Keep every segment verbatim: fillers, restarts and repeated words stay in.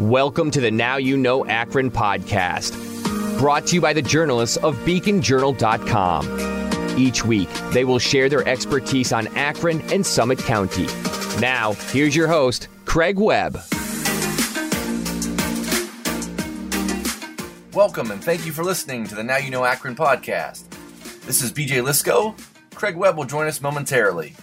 Welcome to the Now You Know Akron podcast, brought to you by the journalists of Beacon Journal dot com. Each week, they will share their expertise on Akron and Summit County. Now, here's your host, Craig Webb. Welcome, and thank you for listening to the Now You Know Akron podcast. This is B J Lisco. Craig Webb will join us momentarily.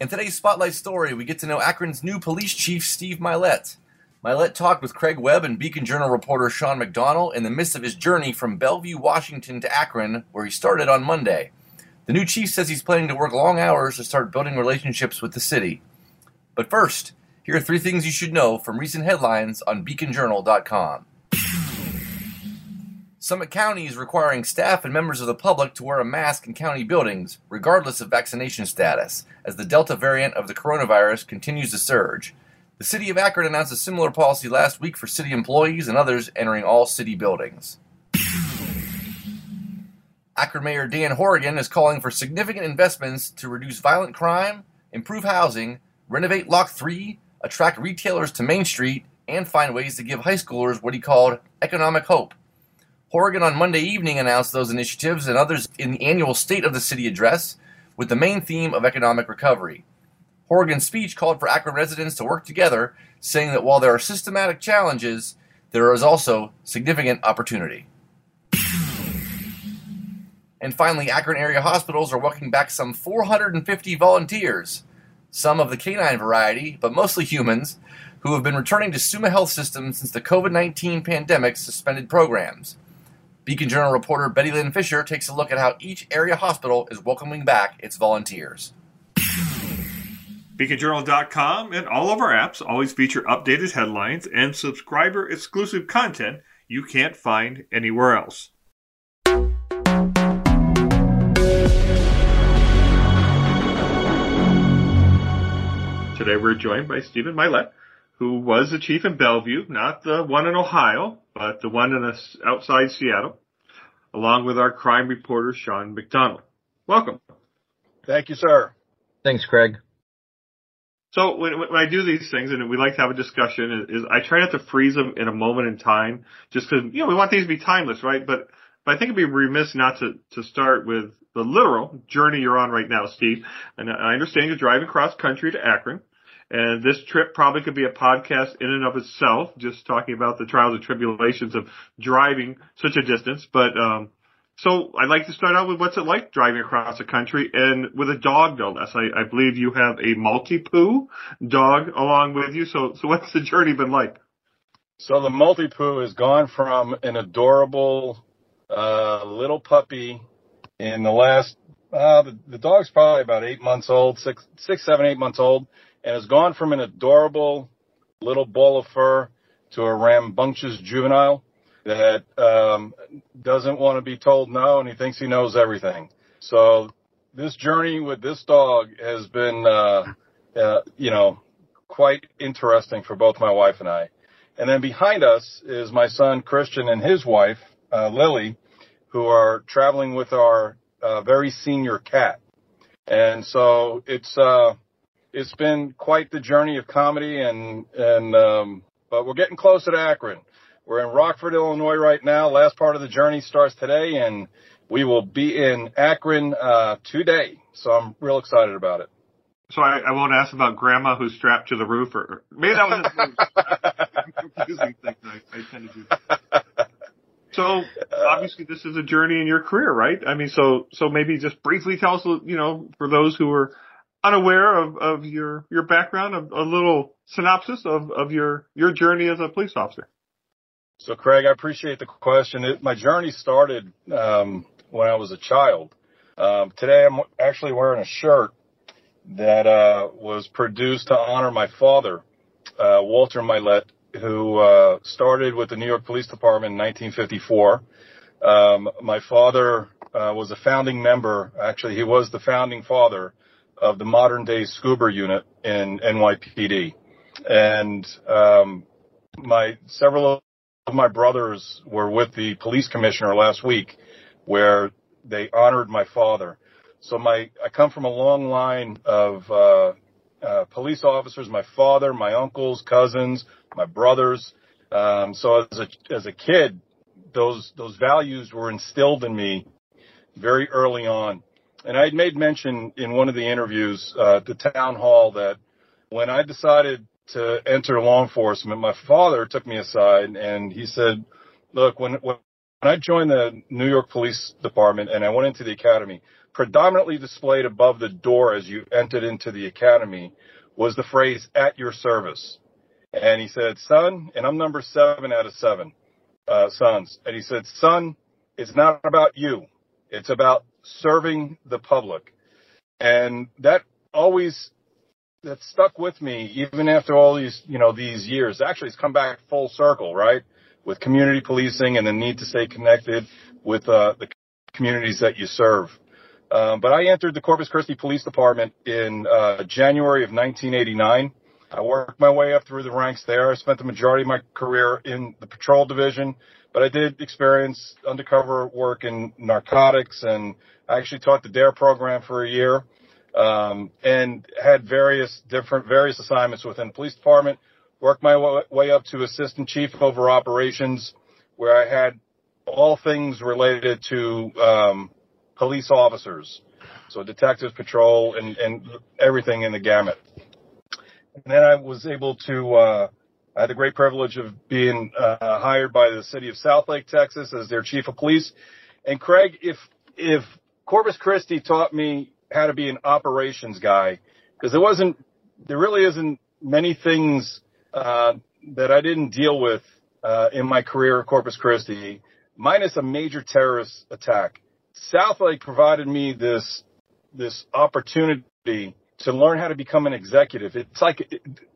In today's Spotlight story, we get to know Akron's new police chief, Steve Mylett. Mylett talked with Craig Webb and Beacon Journal reporter Sean McDonnell in the midst of his journey from Bellevue, Washington to Akron, where he started on Monday. The new chief says he's planning to work long hours to start building relationships with the city. But first, here are three things you should know from recent headlines on Beacon Journal dot com. Summit County is requiring staff and members of the public to wear a mask in county buildings, regardless of vaccination status, as the Delta variant of the coronavirus continues to surge. The city of Akron announced a similar policy last week for city employees and others entering all city buildings. Akron Mayor Dan Horrigan is calling for significant investments to reduce violent crime, improve housing, renovate Lock three, attract retailers to Main Street, and find ways to give high schoolers what he called economic hope. Horrigan on Monday evening announced those initiatives and others in the annual State of the City Address with the main theme of economic recovery. Horrigan's speech called for Akron residents to work together, saying that while there are systematic challenges, there is also significant opportunity. And finally, Akron area hospitals are welcoming back some four hundred fifty volunteers, some of the canine variety, but mostly humans, who have been returning to Summa Health System since the covid nineteen pandemic suspended programs. Beacon Journal reporter Betty Lynn Fisher takes a look at how each area hospital is welcoming back its volunteers. Beacon Journal dot com and all of our apps always feature updated headlines and subscriber-exclusive content you can't find anywhere else. Today we're joined by Stephen Mylett, who was the chief in Bellevue, not the one in Ohio, but the one in a, outside Seattle, along with our crime reporter, Sean McDonnell. Welcome. Thank you, sir. Thanks, Craig. So when, when I do these things, and we like to have a discussion, is, is I try not to freeze them in a moment in time, just because, you know, we want these to be timeless, right? But, but I think it'd be remiss not to, to start with the literal journey you're on right now, Steve. And I understand you're driving cross country to Akron. And this trip probably could be a podcast in and of itself, just talking about the trials and tribulations of driving such a distance. But um so I'd like to start out with what's it like driving across the country and with a dog, no less. I, I believe you have a multi-poo dog along with you. So so what's the journey been like? So the multi-poo has gone from an adorable uh little puppy in the last, uh the, the dog's probably about eight months old, six, six, seven, eight months old. And has gone from an adorable little ball of fur to a rambunctious juvenile that um, doesn't want to be told no, and he thinks he knows everything. So this journey with this dog has been, uh, uh, you know, quite interesting for both my wife and I. And then behind us is my son Christian and his wife, uh, Lily, who are traveling with our uh, very senior cat. And so it's... Uh, It's been quite the journey of comedy, and and um, but we're getting closer to Akron. We're in Rockford, Illinois right now. Last part of the journey starts today, and we will be in Akron uh, today. So I'm real excited about it. So I, I won't ask about Grandma who's strapped to the roof, or maybe that was a confusing thing I, I tend to do. So obviously this is a journey in your career, right? I mean, so so maybe just briefly tell us, you know, for those who are unaware of, of your, your background, a, a little synopsis of, of your, your journey as a police officer. So, Craig, I appreciate the question. It, my journey started um, when I was a child. Um, today I'm actually wearing a shirt that uh, was produced to honor my father, uh, Walter Mylett, who uh, started with the New York Police Department in nineteen fifty-four. Um, my father uh, was a founding member. Actually, he was the founding father of the modern-day scuba unit in N Y P D. And um, my several of my brothers were with the police commissioner last week, where they honored my father. So my I come from a long line of uh, uh, police officers, my father, my uncles, cousins, my brothers. Um, so as a as a kid, those those values were instilled in me very early on. And I had made mention in one of the interviews uh, at the town hall that when I decided to enter law enforcement, my father took me aside and he said, look, when, when I joined the New York Police Department and I went into the academy, predominantly displayed above the door as you entered into the academy was the phrase, at your service. And he said, son, and I'm number seven out of seven uh, sons. And he said, son, it's not about you. It's about serving the public. And that always, that stuck with me even after all these, you know, these years. Actually, it's come back full circle, right? With community policing and the need to stay connected with uh, the communities that you serve. Um, but I entered the Corpus Christi Police Department in uh, January of nineteen eighty-nine. I worked my way up through the ranks there. I spent the majority of my career in the patrol division, but I did experience undercover work in narcotics, and I actually taught the D A R E program for a year, um, and had various different various assignments within the police department. Worked my w- way up to assistant chief over operations, where I had all things related to um, police officers, so detectives, patrol, and, and everything in the gamut. And then I was able to, uh, I had the great privilege of being uh, hired by the city of Southlake, Texas, as their chief of police. And Craig, if if Corpus Christi taught me how to be an operations guy, because there wasn't, there really isn't many things uh, that I didn't deal with uh, in my career at Corpus Christi, minus a major terrorist attack. Southlake provided me this this opportunity to learn how to become an executive. It's like,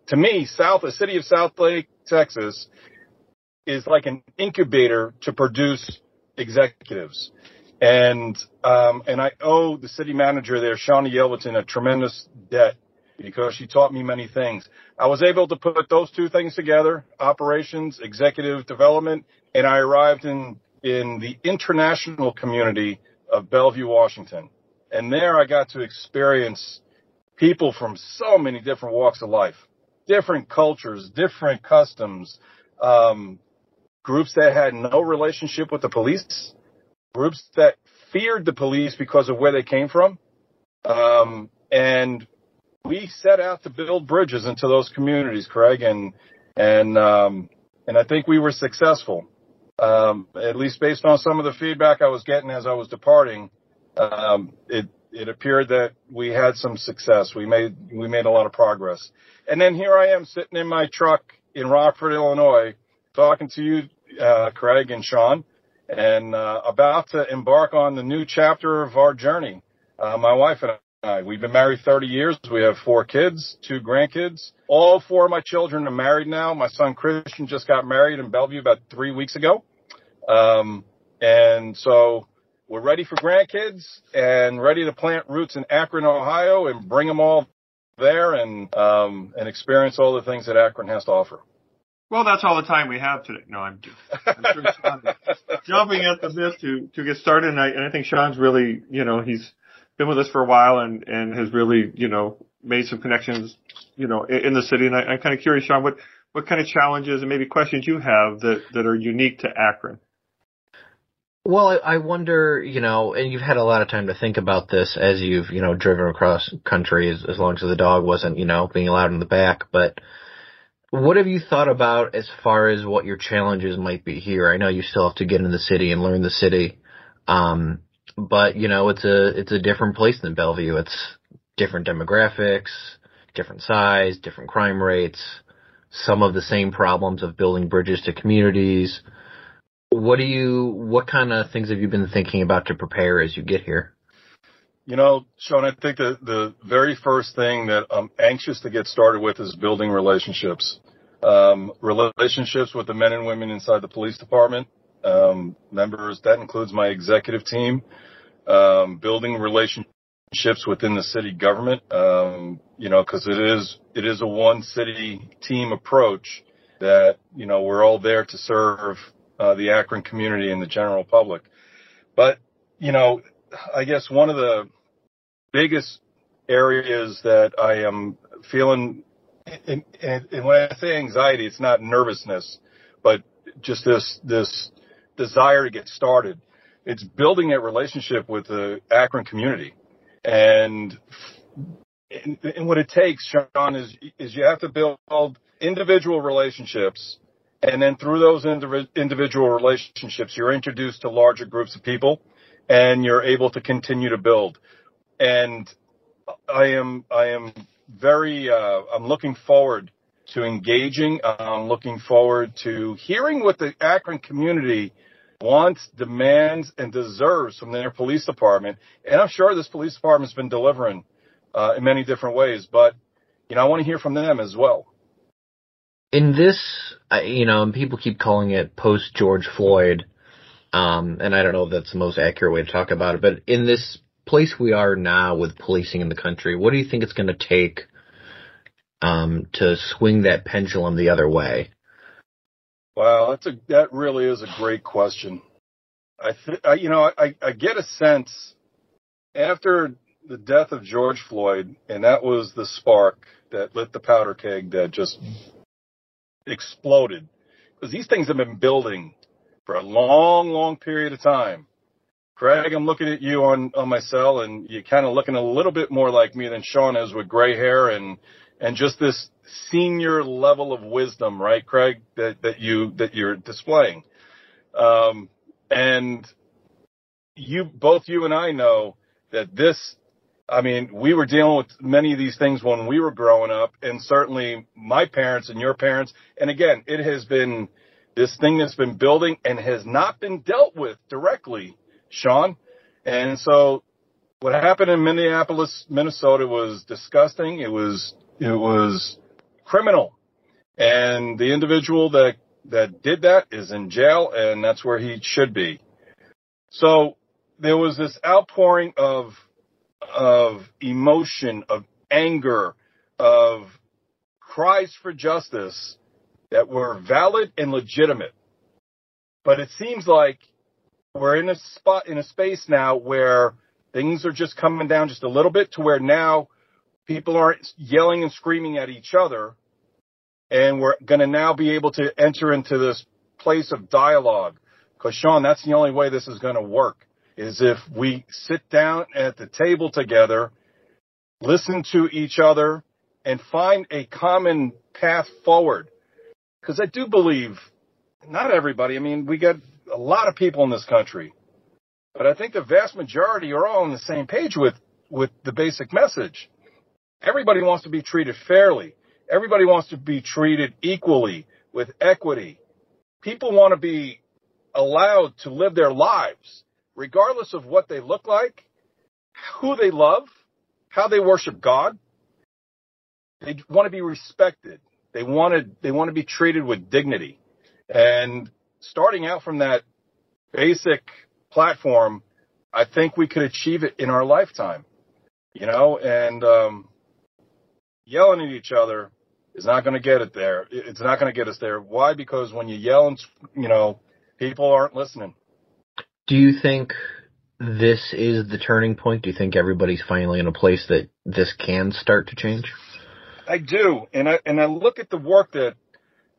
to me, South, the city of Southlake, Texas, is like an incubator to produce executives. And, um, and I owe the city manager there, Shawnee Yellowton, a tremendous debt because she taught me many things. I was able to put those two things together, operations, executive development, and I arrived in, in the international community of Bellevue, Washington. And there I got to experience people from so many different walks of life, different cultures, different customs, um, groups that had no relationship with the police, groups that feared the police because of where they came from. Um, and we set out to build bridges into those communities, Craig, and and um, and I think we were successful, um, at least based on some of the feedback I was getting as I was departing. Um, it. It appeared that we had some success. We made we made a lot of progress. And then here I am sitting in my truck in Rockford, Illinois, talking to you, uh, Craig and Sean, and uh, about to embark on the new chapter of our journey. Uh, my wife and I, we've been married thirty years. We have four kids, two grandkids. All four of my children are married now. My son Christian just got married in Bellevue about three weeks ago. Um, and so... we're ready for grandkids and ready to plant roots in Akron, Ohio, and bring them all there and um, and experience all the things that Akron has to offer. Well, that's all the time we have today. No, I'm, I'm sure Sean is jumping at the bit to, to get started. And I, and I think Sean's really, you know, he's been with us for a while and, and has really, you know, made some connections, you know, in, in the city. And I, I'm kind of curious, Sean, what, what kind of challenges and maybe questions you have that, that are unique to Akron? Well, I wonder, you know, and you've had a lot of time to think about this as you've, you know, driven across country as, as long as the dog wasn't, you know, being allowed in the back. But what have you thought about as far as what your challenges might be here? I know you still have to get in the city and learn the city. Um, but, you know, it's a it's a different place than Bellevue. It's different demographics, different size, different crime rates, some of the same problems of building bridges to communities. What do you, what kind of things have you been thinking about to prepare as you get here? You know, Sean, I think the, the very first thing that I'm anxious to get started with is building relationships. um, relationships with the men and women inside the police department, um, members. That includes my executive team, um, building relationships within the city government, um, you know, because it is it is a one city team approach that, you know, we're all there to serve uh, the Akron community and the general public. But, you know, I guess one of the biggest areas that I am feeling, and, and, and when I say anxiety, it's not nervousness, but just this this desire to get started. It's building that relationship with the Akron community. And, and, and what it takes, Sean, is, is you have to build individual relationships. And then through those indiv- individual relationships, you're introduced to larger groups of people, and you're able to continue to build. And I am I am very uh, I'm looking forward to engaging. I'm looking forward to hearing what the Akron community wants, demands, and deserves from their police department. And I'm sure this police department's been delivering uh, in many different ways. But, you know, I want to hear from them as well. In this, you know, and people keep calling it post-George Floyd, um, and I don't know if that's the most accurate way to talk about it, but in this place we are now with policing in the country, what do you think it's going to take um, to swing that pendulum the other way? Wow, that's a, that really is a great question. I, th- I you know, I, I get a sense after the death of George Floyd, and that was the spark that lit the powder keg that just exploded, because these things have been building for a long, long period of time. Craig, I'm looking at you on, on my cell, and you're kind of looking a little bit more like me than Sean is, with gray hair and, and just this senior level of wisdom, right, Craig, that, that you, that you're displaying. Um, and you, both you and I know that this, I mean, we were dealing with many of these things when we were growing up, and certainly my parents and your parents. And again, it has been this thing that's been building and has not been dealt with directly, Sean. And so what happened in Minneapolis, Minnesota was disgusting. It was, it was criminal. And the individual that, that did that is in jail, and that's where he should be. So there was this outpouring of, of emotion, of anger, of cries for justice that were valid and legitimate. But it seems like we're in a spot, in a space now where things are just coming down just a little bit, to where now people aren't yelling and screaming at each other. And we're going to now be able to enter into this place of dialogue. Because, Sean, that's the only way this is going to work, is if we sit down at the table together, listen to each other, and find a common path forward. Because I do believe, not everybody, I mean, we got a lot of people in this country, but I think the vast majority are all on the same page with, with the basic message. Everybody wants to be treated fairly. Everybody wants to be treated equally, with equity. People want to be allowed to live their lives, regardless of what they look like, who they love, how they worship God. They want to be respected. They want to, they want to be treated with dignity. And starting out from that basic platform, I think we could achieve it in our lifetime, you know, and um, yelling at each other is not going to get it there. It's not going to get us there. Why? Because when you yell, and, you know, people aren't listening. Do you think this is the turning point? Do you think everybody's finally in a place that this can start to change? I do. And I, and I look at the work that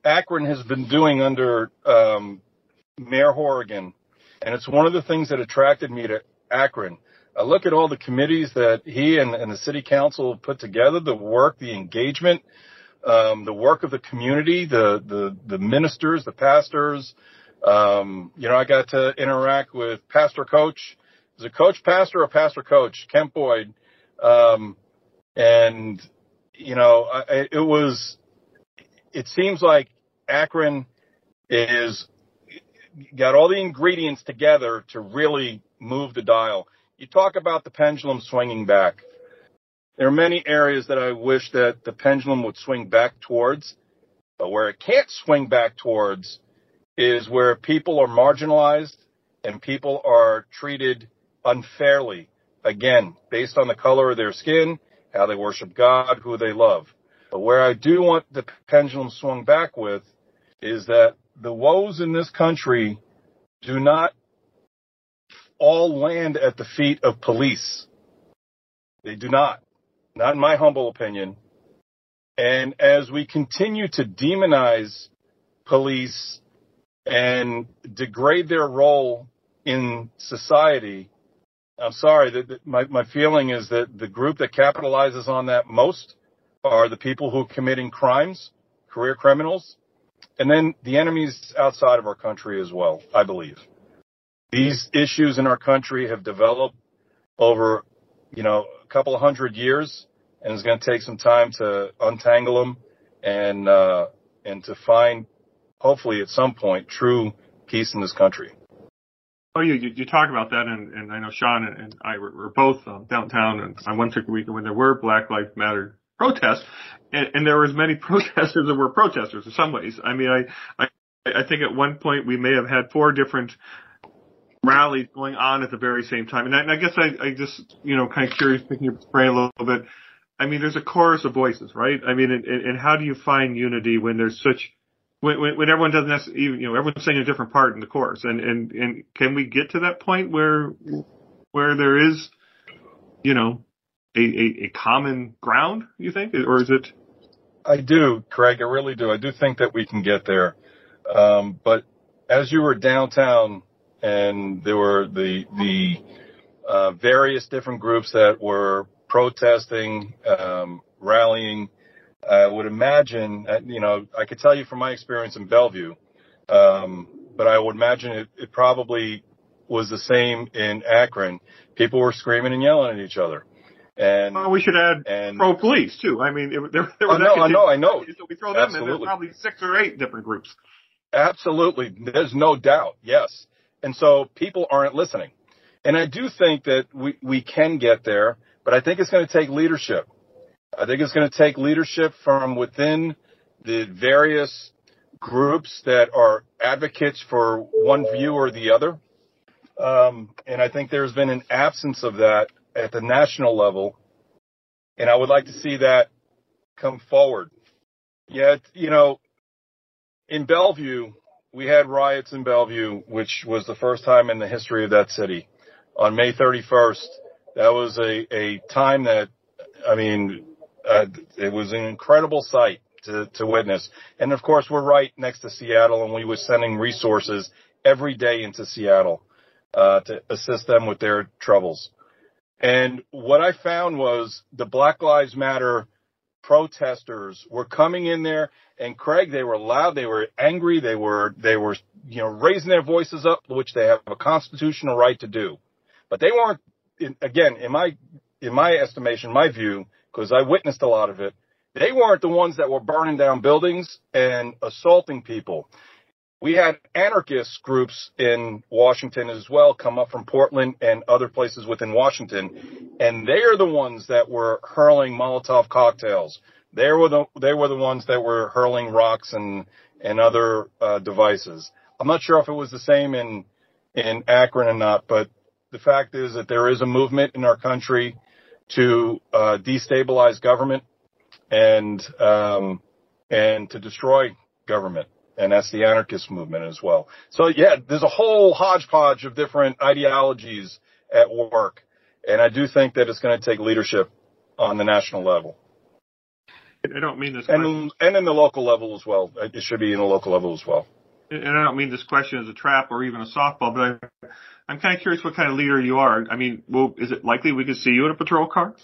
Akron has been doing under um, Mayor Horrigan, and it's one of the things that attracted me to Akron. I look at all the committees that he and, and the city council put together, the work, the engagement, um, the work of the community, the, the, the ministers, the pastors. Um, you know, I got to interact with Pastor Coach. Is it Coach Pastor or Pastor Coach? Kent Boyd. Um, and, you know, I, it was, it seems like Akron is got all the ingredients together to really move the dial. You talk about the pendulum swinging back. There are many areas that I wish that the pendulum would swing back towards. But where it can't swing back towards is where people are marginalized and people are treated unfairly, again, based on the color of their skin, how they worship God, who they love. But where I do want the pendulum swung back with is that the woes in this country do not all land at the feet of police. They do not. Not in my humble opinion. And as we continue to demonize police and degrade their role in society, I'm sorry, that my, my feeling is that the group that capitalizes on that most are the people who are committing crimes, career criminals, and then the enemies outside of our country as well, I believe. These issues in our country have developed over, you know, a couple of hundred years, and it's going to take some time to untangle them and uh, and to find, hopefully at some point, true peace in this country. Oh, you, you, you talk about that, and, and I know Sean and, and I were, were both um, downtown, and I went to a weekend when there were Black Lives Matter protests, and, and there were as many protesters that were protesters in some ways. I mean, I, I I think at one point we may have had four different rallies going on at the very same time, and I, and I guess I, I just, you know, kind of curious, picking your brain a little bit. I mean, there's a chorus of voices, right? I mean, and, and how do you find unity when there's such When, when, when everyone doesn't have to, even, you know, everyone's saying a different part in the course, and, and, and can we get to that point where, where there is, you know, a, a, a common ground, you think, or is it? I do, Craig. I really do. I do think that we can get there. Um, but as you were downtown and there were the, the, uh, various different groups that were protesting, um, rallying, I would imagine, you know, I could tell you from my experience in Bellevue, um, but I would imagine it, it probably was the same in Akron. People were screaming and yelling at each other. And well, we should add and, pro-police, too. I mean, it, there, there was oh, no, I know, I know. So we throw them Absolutely. in, there's probably six or eight different groups. Absolutely. There's no doubt, yes. And so people aren't listening. And I do think that we, we can get there, but I think it's going to take leadership. I think it's going to take leadership from within the various groups that are advocates for one view or the other. Um, and I think there's been an absence of that at the national level. And I would like to see that come forward. Yet, you know, in Bellevue, we had riots in Bellevue, which was the first time in the history of that city. On May thirty-first, that was a, a time that, I mean, Uh, it was an incredible sight to, to witness. And, of course, we're right next to Seattle, and we were sending resources every day into Seattle uh, to assist them with their troubles. And what I found was the Black Lives Matter protesters were coming in there, and, Craig, they were loud, they were angry, they were, they were, you know, raising their voices up, which they have a constitutional right to do. But they weren't, again, in my, in my estimation, my view, because I witnessed a lot of it, they weren't the ones that were burning down buildings and assaulting people. We had anarchist groups in Washington as well come up from Portland and other places within Washington, and they are the ones that were hurling Molotov cocktails. They were the, they were the ones that were hurling rocks and, and other uh, devices. I'm not sure if it was the same in, in Akron or not, but the fact is that there is a movement in our country to uh, destabilize government and um, and to destroy government. And that's the anarchist movement as well. So, yeah, there's a whole hodgepodge of different ideologies at work. And I do think that it's going to take leadership on the national level. I don't mean this. And, and in the local level as well. It should be in the local level as well. And I don't mean this question as a trap or even a softball, but I, I'm kind of curious what kind of leader you are. I mean, well, is it likely we could see you in a patrol car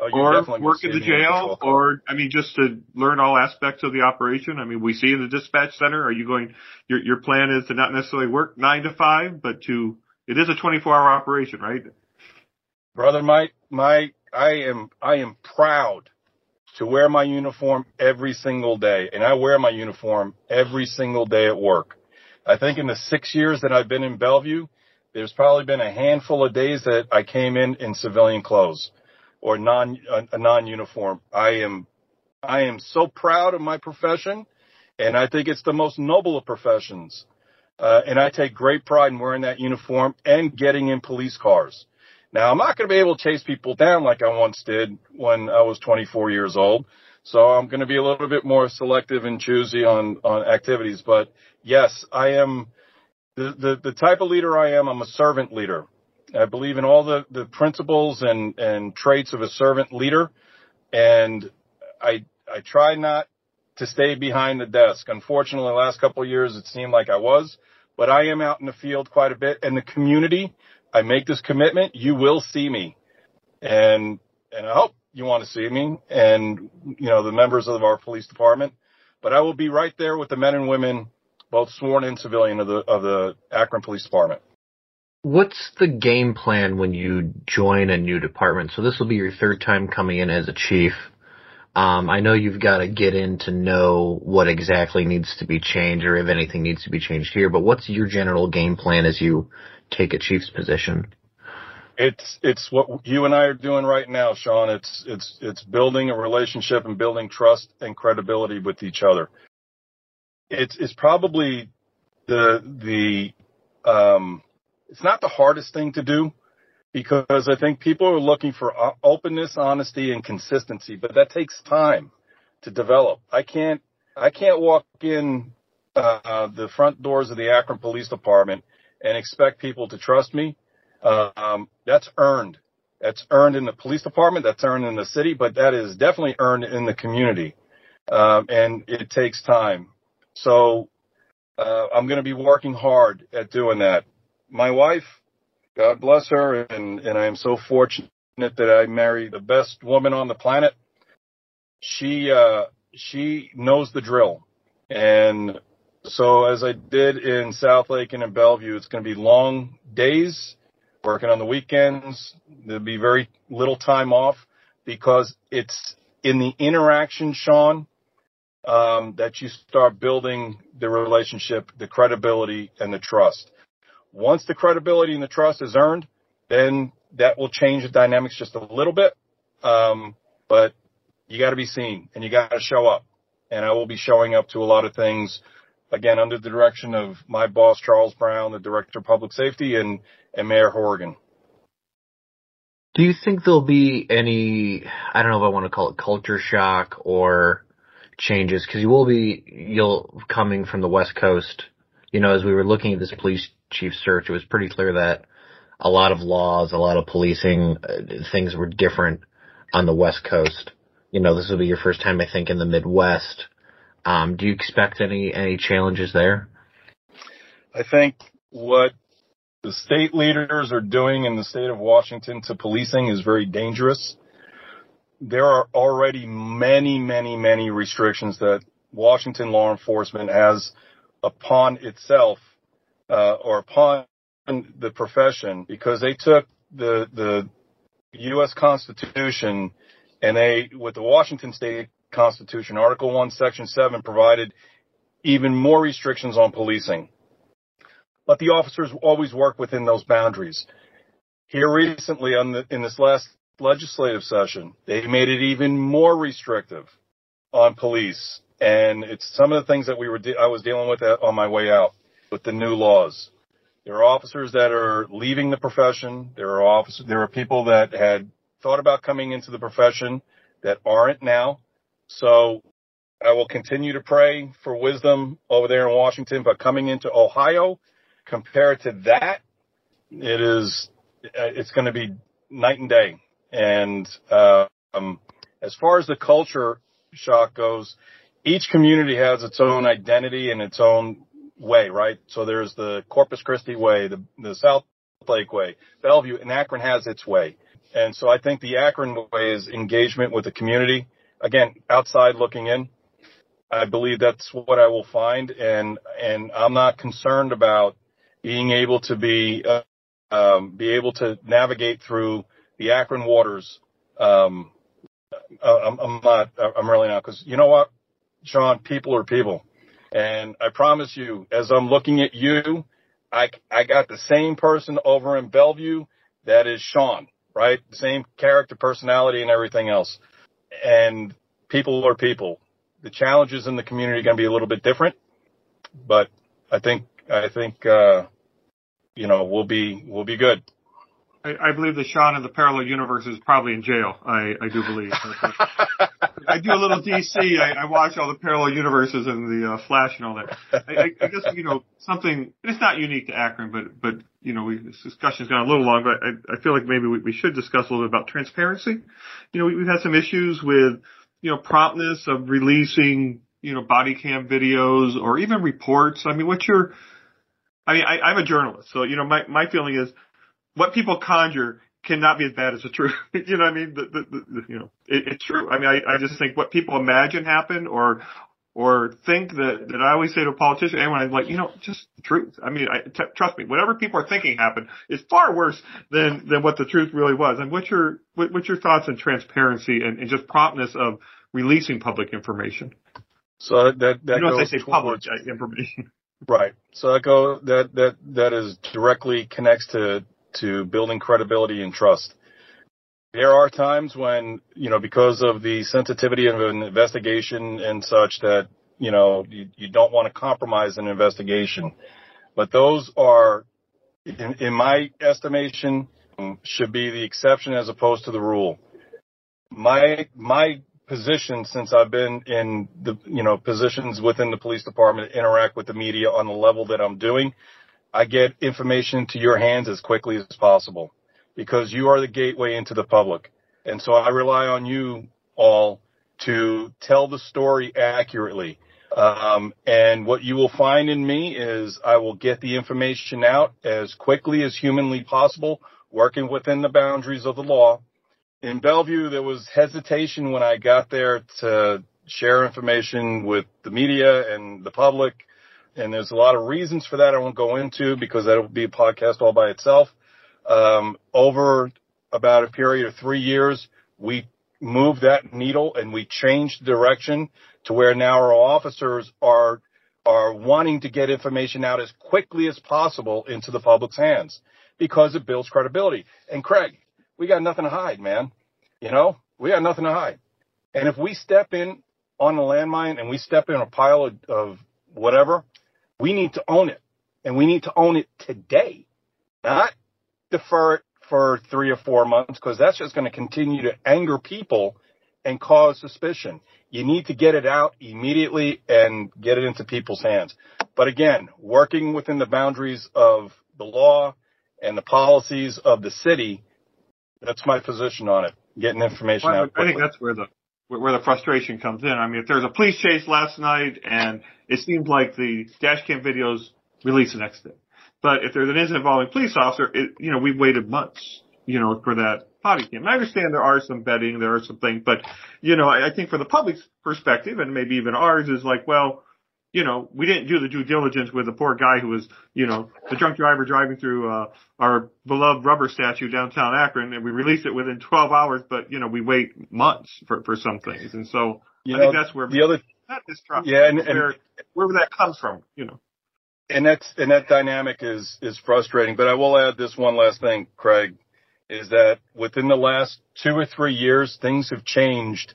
oh, or work at the jail or, I mean, just to learn all aspects of the operation? I mean, we see in the dispatch center, are you going, your, your plan is to not necessarily work nine to five, but to, it is a twenty-four hour operation, right? Brother, my, my, I am, I am proud to wear my uniform every single day. And I wear my uniform every single day at work. I think in the six years that I've been in Bellevue, there's probably been a handful of days that I came in in civilian clothes or non, a, a non-uniform. I am, I am so proud of my profession And I think it's the most noble of professions. Uh, and I take great pride in wearing that uniform and getting in police cars. Now, I'm not going to be able to chase people down like I once did when I was twenty-four years old. So I'm going to be a little bit more selective and choosy on, on activities. But, yes, I am the, the, the type of leader I am. I'm a servant leader. I believe in all the, the principles and, and traits of a servant leader. And I I try not to stay behind the desk. Unfortunately, the last couple of years, it seemed like I was. But I am out in the field quite a bit. And the community, I make this commitment, you will see me. And and I hope you want to see me and, you know, the members of our police department. But I will be right there with the men and women, both sworn and civilian, of the, of the Akron Police Department. What's the game plan when you join a new department? So this will be your third time coming in as a chief. Um, I know you've got to get in to know what exactly needs to be changed or if anything needs to be changed here, but what's your general game plan as you take a chief's position? It's it's what you and I are doing right now, Sean. It's it's it's building a relationship and building trust and credibility with each other. It's it's probably the the um it's not the hardest thing to do, because I think people are looking for openness, honesty, and consistency, but that takes time to develop. I can't, I can't walk in uh, the front doors of the Akron Police Department and expect people to trust me. Um, that's earned. That's earned in the police department. That's earned in the city, but that is definitely earned in the community. Um, and it takes time. So uh, I'm going to be working hard at doing that. My wife, God bless her, and, and I am so fortunate that I married the best woman on the planet. She uh, she knows the drill. And so as I did in Southlake and in Bellevue, it's going to be long days, working on the weekends. There'll be very little time off, because it's in the interaction, Sean, um, that you start building the relationship, the credibility, and the trust. Once the credibility and the trust is earned, then that will change the dynamics just a little bit. Um, but you got to be seen and you got to show up. And I will be showing up to a lot of things, again, under the direction of my boss, Charles Brown, the Director of Public Safety, and, and Mayor Horrigan. Do you think there'll be any, I don't know if I want to call it culture shock or changes, because you will be, you'll coming from the West Coast. You know, as we were looking at this police chief search, it was pretty clear that a lot of laws, a lot of policing, uh, things were different on the West Coast. You know, this will be your first time, I think, in the Midwest. Um, do you expect any, any challenges there? I think what the state leaders are doing in the state of Washington to policing is very dangerous. There are already many, many, many restrictions that Washington law enforcement has upon itself, uh, or upon the profession, because they took the, the U S Constitution and they, with the Washington State Constitution, Article one, Section seven, provided even more restrictions on policing. But the officers always work within those boundaries. Here recently, on the, in this last legislative session, they made it even more restrictive on police. And it's some of the things that we were de- I was dealing with on my way out with the new laws. There are officers that are leaving the profession. There are officers, there are people that had thought about coming into the profession that aren't now. So I will continue to pray for wisdom over there in Washington. But coming into Ohio, compared to that, it is it's going to be night and day. And uh, um, as far as the culture shock goes, each community has its own identity and its own way, right? So there's the Corpus Christi way, the, the Southlake way, Bellevue, and Akron has its way. And so I think the Akron way is engagement with the community. Again, outside looking in, I believe that's what I will find. And, and I'm not concerned about being able to be, uh, um, be able to navigate through the Akron waters. Um, I'm, I'm not, I'm really not, because you know what? Sean, people are people. And I promise you, as I'm looking at you, I, I got the same person over in Bellevue that is Sean, right? The same character, personality, and everything else. And people are people. the challenges in the community are going to be a little bit different, but I think, I think, uh, you know, we'll be, we'll be good. I, I believe that Sean in the parallel universe is probably in jail. I, I do believe. I do a little D C. I, I watch all the parallel universes and the uh, Flash and all that. I, I, I guess, you know, something, it's not unique to Akron, but, but, you know, we, this discussion's gone a little long, but I, I feel like maybe we, we should discuss a little bit about transparency. You know, we, we've had some issues with, you know, promptness of releasing, you know, body cam videos or even reports. I mean, what's your, I mean, I, I'm a journalist. So, you know, my, my feeling is, what people conjure cannot be as bad as the truth. You know what I mean? The, the, the, you know, it, it's true. I mean, I, I just think what people imagine happen or, or think that, that I always say to a politician, anyone, I'm like, you know, just the truth. I mean, I, t- trust me, whatever people are thinking happened is far worse than, than what the truth really was. And what's your, what, what's your thoughts on transparency and, and just promptness of releasing public information? So that, that you know, goes if they say towards- public information. Right. So that go, that, that, that is directly connects to, to building credibility and trust. There are times when, you know, because of the sensitivity of an investigation and such that, you know, you, you don't want to compromise an investigation. But those are, in, in my estimation, should be the exception as opposed to the rule. My, my position since I've been in the, you know, positions within the police department, interact with the media on the level that I'm doing, I get information to your hands as quickly as possible because you are the gateway into the public. And so I rely on you all to tell the story accurately. Um, and what you will find in me is I will get the information out as quickly as humanly possible, working within the boundaries of the law. In Bellevue, there was hesitation when I got there to share information with the media and the public. And there's a lot of reasons for that I won't go into because that will be a podcast all by itself. Um, over about a period of three years, we moved that needle and we changed direction to where now our officers are are wanting to get information out as quickly as possible into the public's hands because it builds credibility. And Craig, we got nothing to hide, man. You know, we got nothing to hide. And if we step in on a landmine and we step in a pile of, of whatever, we need to own it, and we need to own it today, not defer it for three or four months, because that's just going to continue to anger people and cause suspicion. You need to get it out immediately and get it into people's hands. But again, working within the boundaries of the law and the policies of the city, that's my position on it, getting information well, out quickly. I think that's where the where the frustration comes in. I mean, if there's a police chase last night and it seems like the dash cam videos release the next day. But if there's an incident involving police officer, it, you know, we've waited months, you know, for that body cam. And I understand there are some vetting, there are some things, but, you know, I, I think from the public's perspective and maybe even ours is like, well, you know, we didn't do the due diligence with the poor guy who was, you know, the drunk driver driving through uh, our beloved rubber statue downtown Akron, and we released it within twelve hours, but, you know, we wait months for, for some things. And so you I know, think that's where the other that distrust, yeah, and, and, where, where that comes from, you know. And, that's, and that dynamic is, is frustrating. But I will add this one last thing, Craig, is that within the last two or three years, things have changed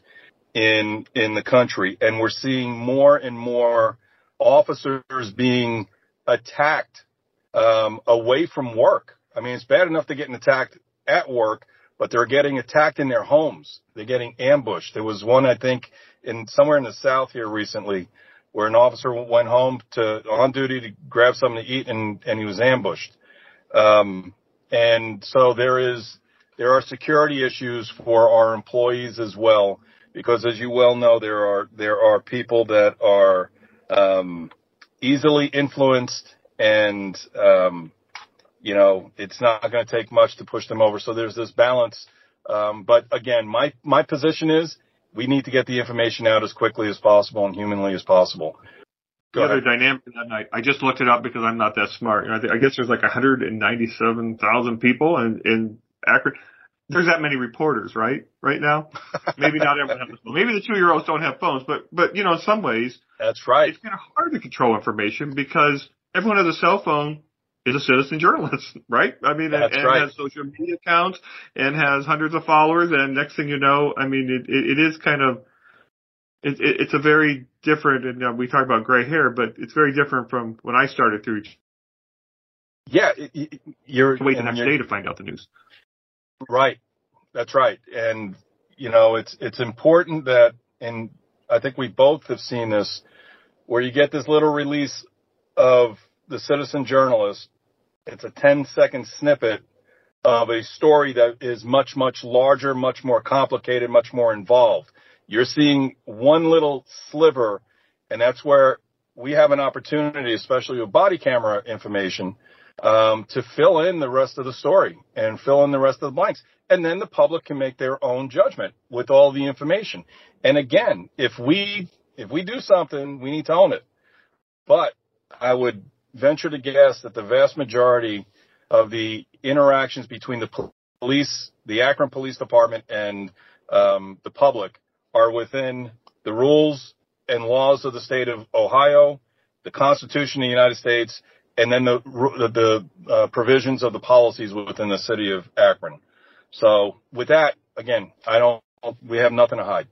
in in the country, and we're seeing more and more officers being attacked um, away from work. I mean, it's bad enough they're getting attacked at work, but they're getting attacked in their homes. They're getting ambushed. There was one, I think, in somewhere in the South here recently where an officer went home to on duty to grab something to eat, and, and he was ambushed. Um, and so there is there are security issues for our employees as well, because as you well know, there are there are people that are Um, easily influenced, and, um, you know, it's not going to take much to push them over. So there's this balance. Um, but again, my, my position is we need to get the information out as quickly as possible and humanly as possible. Go the ahead. Other dynamic that night, I just looked it up because I'm not that smart. I, th- I guess there's like one hundred ninety-seven thousand people in, in Akron. There's that many reporters, right? Right now, maybe not everyone has a phone. Maybe the two-year-olds don't have phones, but but you know, in some ways, that's right. It's kind of hard to control information because everyone has a cell phone is a citizen journalist, right? I mean, that's and, and right. has social media accounts and has hundreds of followers, and next thing you know, I mean, it it, it is kind of it, it, it's a very different, and uh, we talk about gray hair, but it's very different from when I started through. Yeah, it, you're wait the next day to find out the news. Right, that's right, and you know it's it's important that, and I think we both have seen this, where you get this little release of the citizen journalist. It's a ten second snippet of a story that is much, much larger, much more complicated, much more involved. You're seeing one little sliver, and that's where we have an opportunity, especially with body camera information, um, to fill in the rest of the story and fill in the rest of the blanks. And then the public can make their own judgment with all the information. And again, if we, if we do something, we need to own it. But I would venture to guess that the vast majority of the interactions between the police, the Akron Police Department, and um, the public are within the rules and laws of the state of Ohio, the Constitution of the United States, and then the, the, the uh, provisions of the policies within the city of Akron. So with that, again, I don't, we have nothing to hide.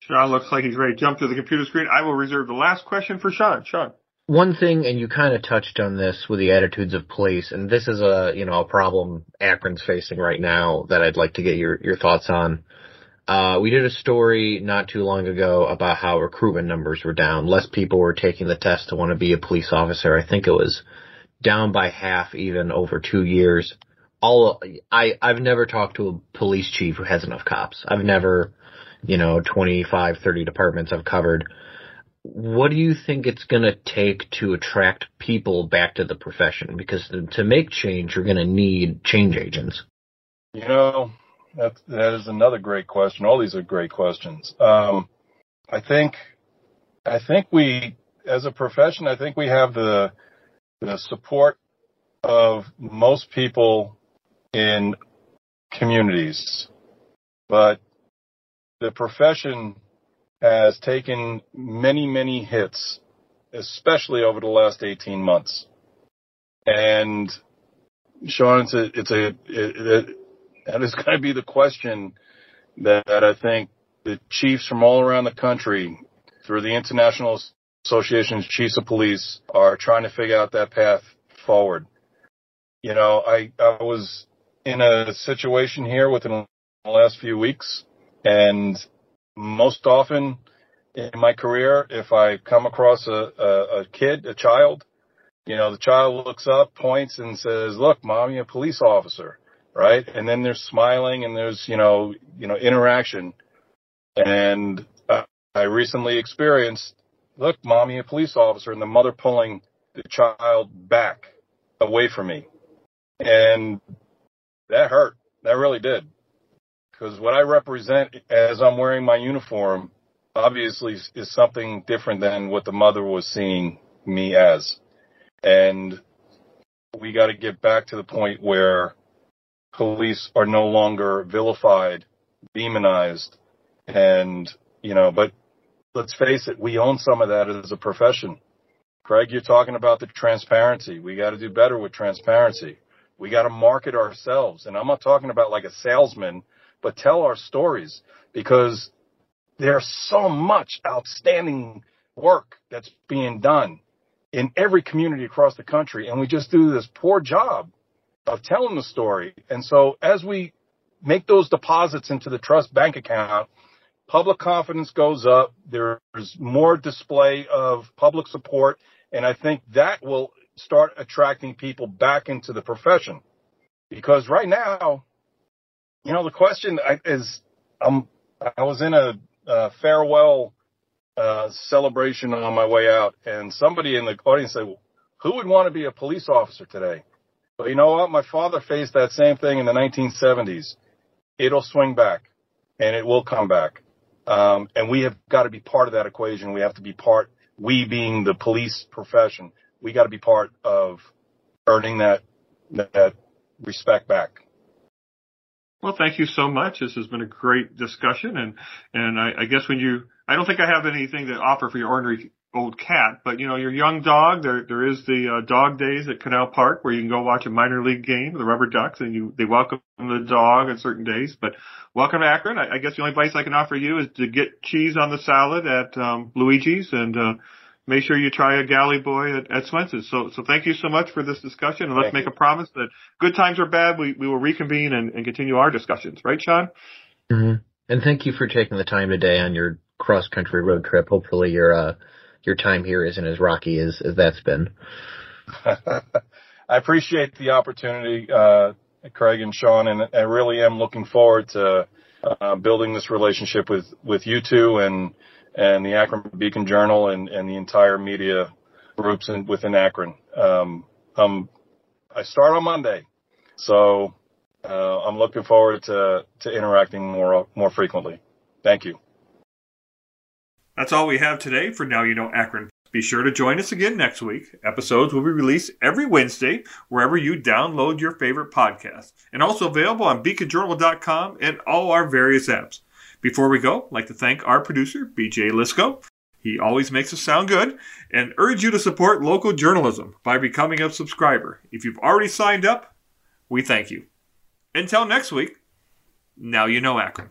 Sean looks like he's ready to jump to the computer screen. I will reserve the last question for Sean. Sean. One thing, and you kind of touched on this with the attitudes of police, and this is a, you know, a problem Akron's facing right now that I'd like to get your, your thoughts on. Uh, we did a story not too long ago about how recruitment numbers were down. Less people were taking the test to want to be a police officer. I think it was down by half even over two years. All I, I've never talked to a police chief who has enough cops. I've never, you know, twenty-five, thirty departments I've covered. What do you think it's going to take to attract people back to the profession? Because to make change, you're going to need change agents. You know, that, that is another great question. All these are great questions. Um, I think, I think we, as a profession, I think we have the, the support of most people in communities, but the profession has taken many, many hits, especially over the last eighteen months. And, Sean, it's a, it's a, it, it, that is going to be the question that, that I think the chiefs from all around the country, through the International Association of Chiefs of Police, are trying to figure out that path forward. You know, I, I was in a situation here within the last few weeks, and most often in my career, if I come across a, a, a kid, a child, you know, the child looks up, points, and says, "Look, Mom, you're a police officer," right? And then there's smiling and there's, you know, you know, interaction. And uh, I recently experienced, "Look, Mom, you're a police officer," and the mother pulling the child back away from me. And that hurt. That really did. Because what I represent as I'm wearing my uniform obviously is something different than what the mother was seeing me as. And we got to get back to the point where police are no longer vilified, demonized, and, you know, but let's face it, we own some of that as a profession. Craig, you're talking about the transparency. We got to do better with transparency. We got to market ourselves. And I'm not talking about like a salesman, but tell our stories, because there's so much outstanding work that's being done in every community across the country. And we just do this poor job of telling the story. And so as we make those deposits into the trust bank account, public confidence goes up. There's more display of public support. And I think that will start attracting people back into the profession, because right now, you know, the question is, um, I was in a uh, farewell uh, celebration on my way out, and somebody in the audience said, "Well, who would want to be a police officer today?" But you know what? My father faced that same thing in the nineteen seventies. It'll swing back, and it will come back. Um, and we have got to be part of that equation. We have to be part, we being the police profession, we got to be part of earning that, that respect back. Well, thank you so much. This has been a great discussion, and and I, I guess when you, I don't think I have anything to offer for your ordinary old cat, but you know, your young dog, there, there is the uh, dog days at Canal Park where you can go watch a minor league game, the Rubber Ducks, and you, they welcome the dog on certain days. But welcome to Akron. I, I guess the only advice I can offer you is to get cheese on the salad at um, Luigi's and, uh, make sure you try a Galley Boy at, at Swenson's. So, so thank you so much for this discussion. And let's thank make you. a promise that good times or bad, we, we will reconvene and, and continue our discussions. Right, Sean? Mm-hmm. And thank you for taking the time today on your cross-country road trip. Hopefully your, uh, your time here isn't as rocky as, as that's been. I appreciate the opportunity, uh, Craig and Sean, and I really am looking forward to, uh, building this relationship with, with you two and, and the Akron Beacon Journal and, and the entire media groups in, within Akron. Um, um, I start on Monday, so uh, I'm looking forward to, to interacting more more frequently. Thank you. That's all we have today for Now You Know Akron. Be sure to join us again next week. Episodes will be released every Wednesday wherever you download your favorite podcast, and also available on Beacon Journal dot com and all our various apps. Before we go, I'd like to thank our producer, B J Lisco. He always makes us sound good, and urge you to support local journalism by becoming a subscriber. If you've already signed up, we thank you. Until next week, Now You Know Akron.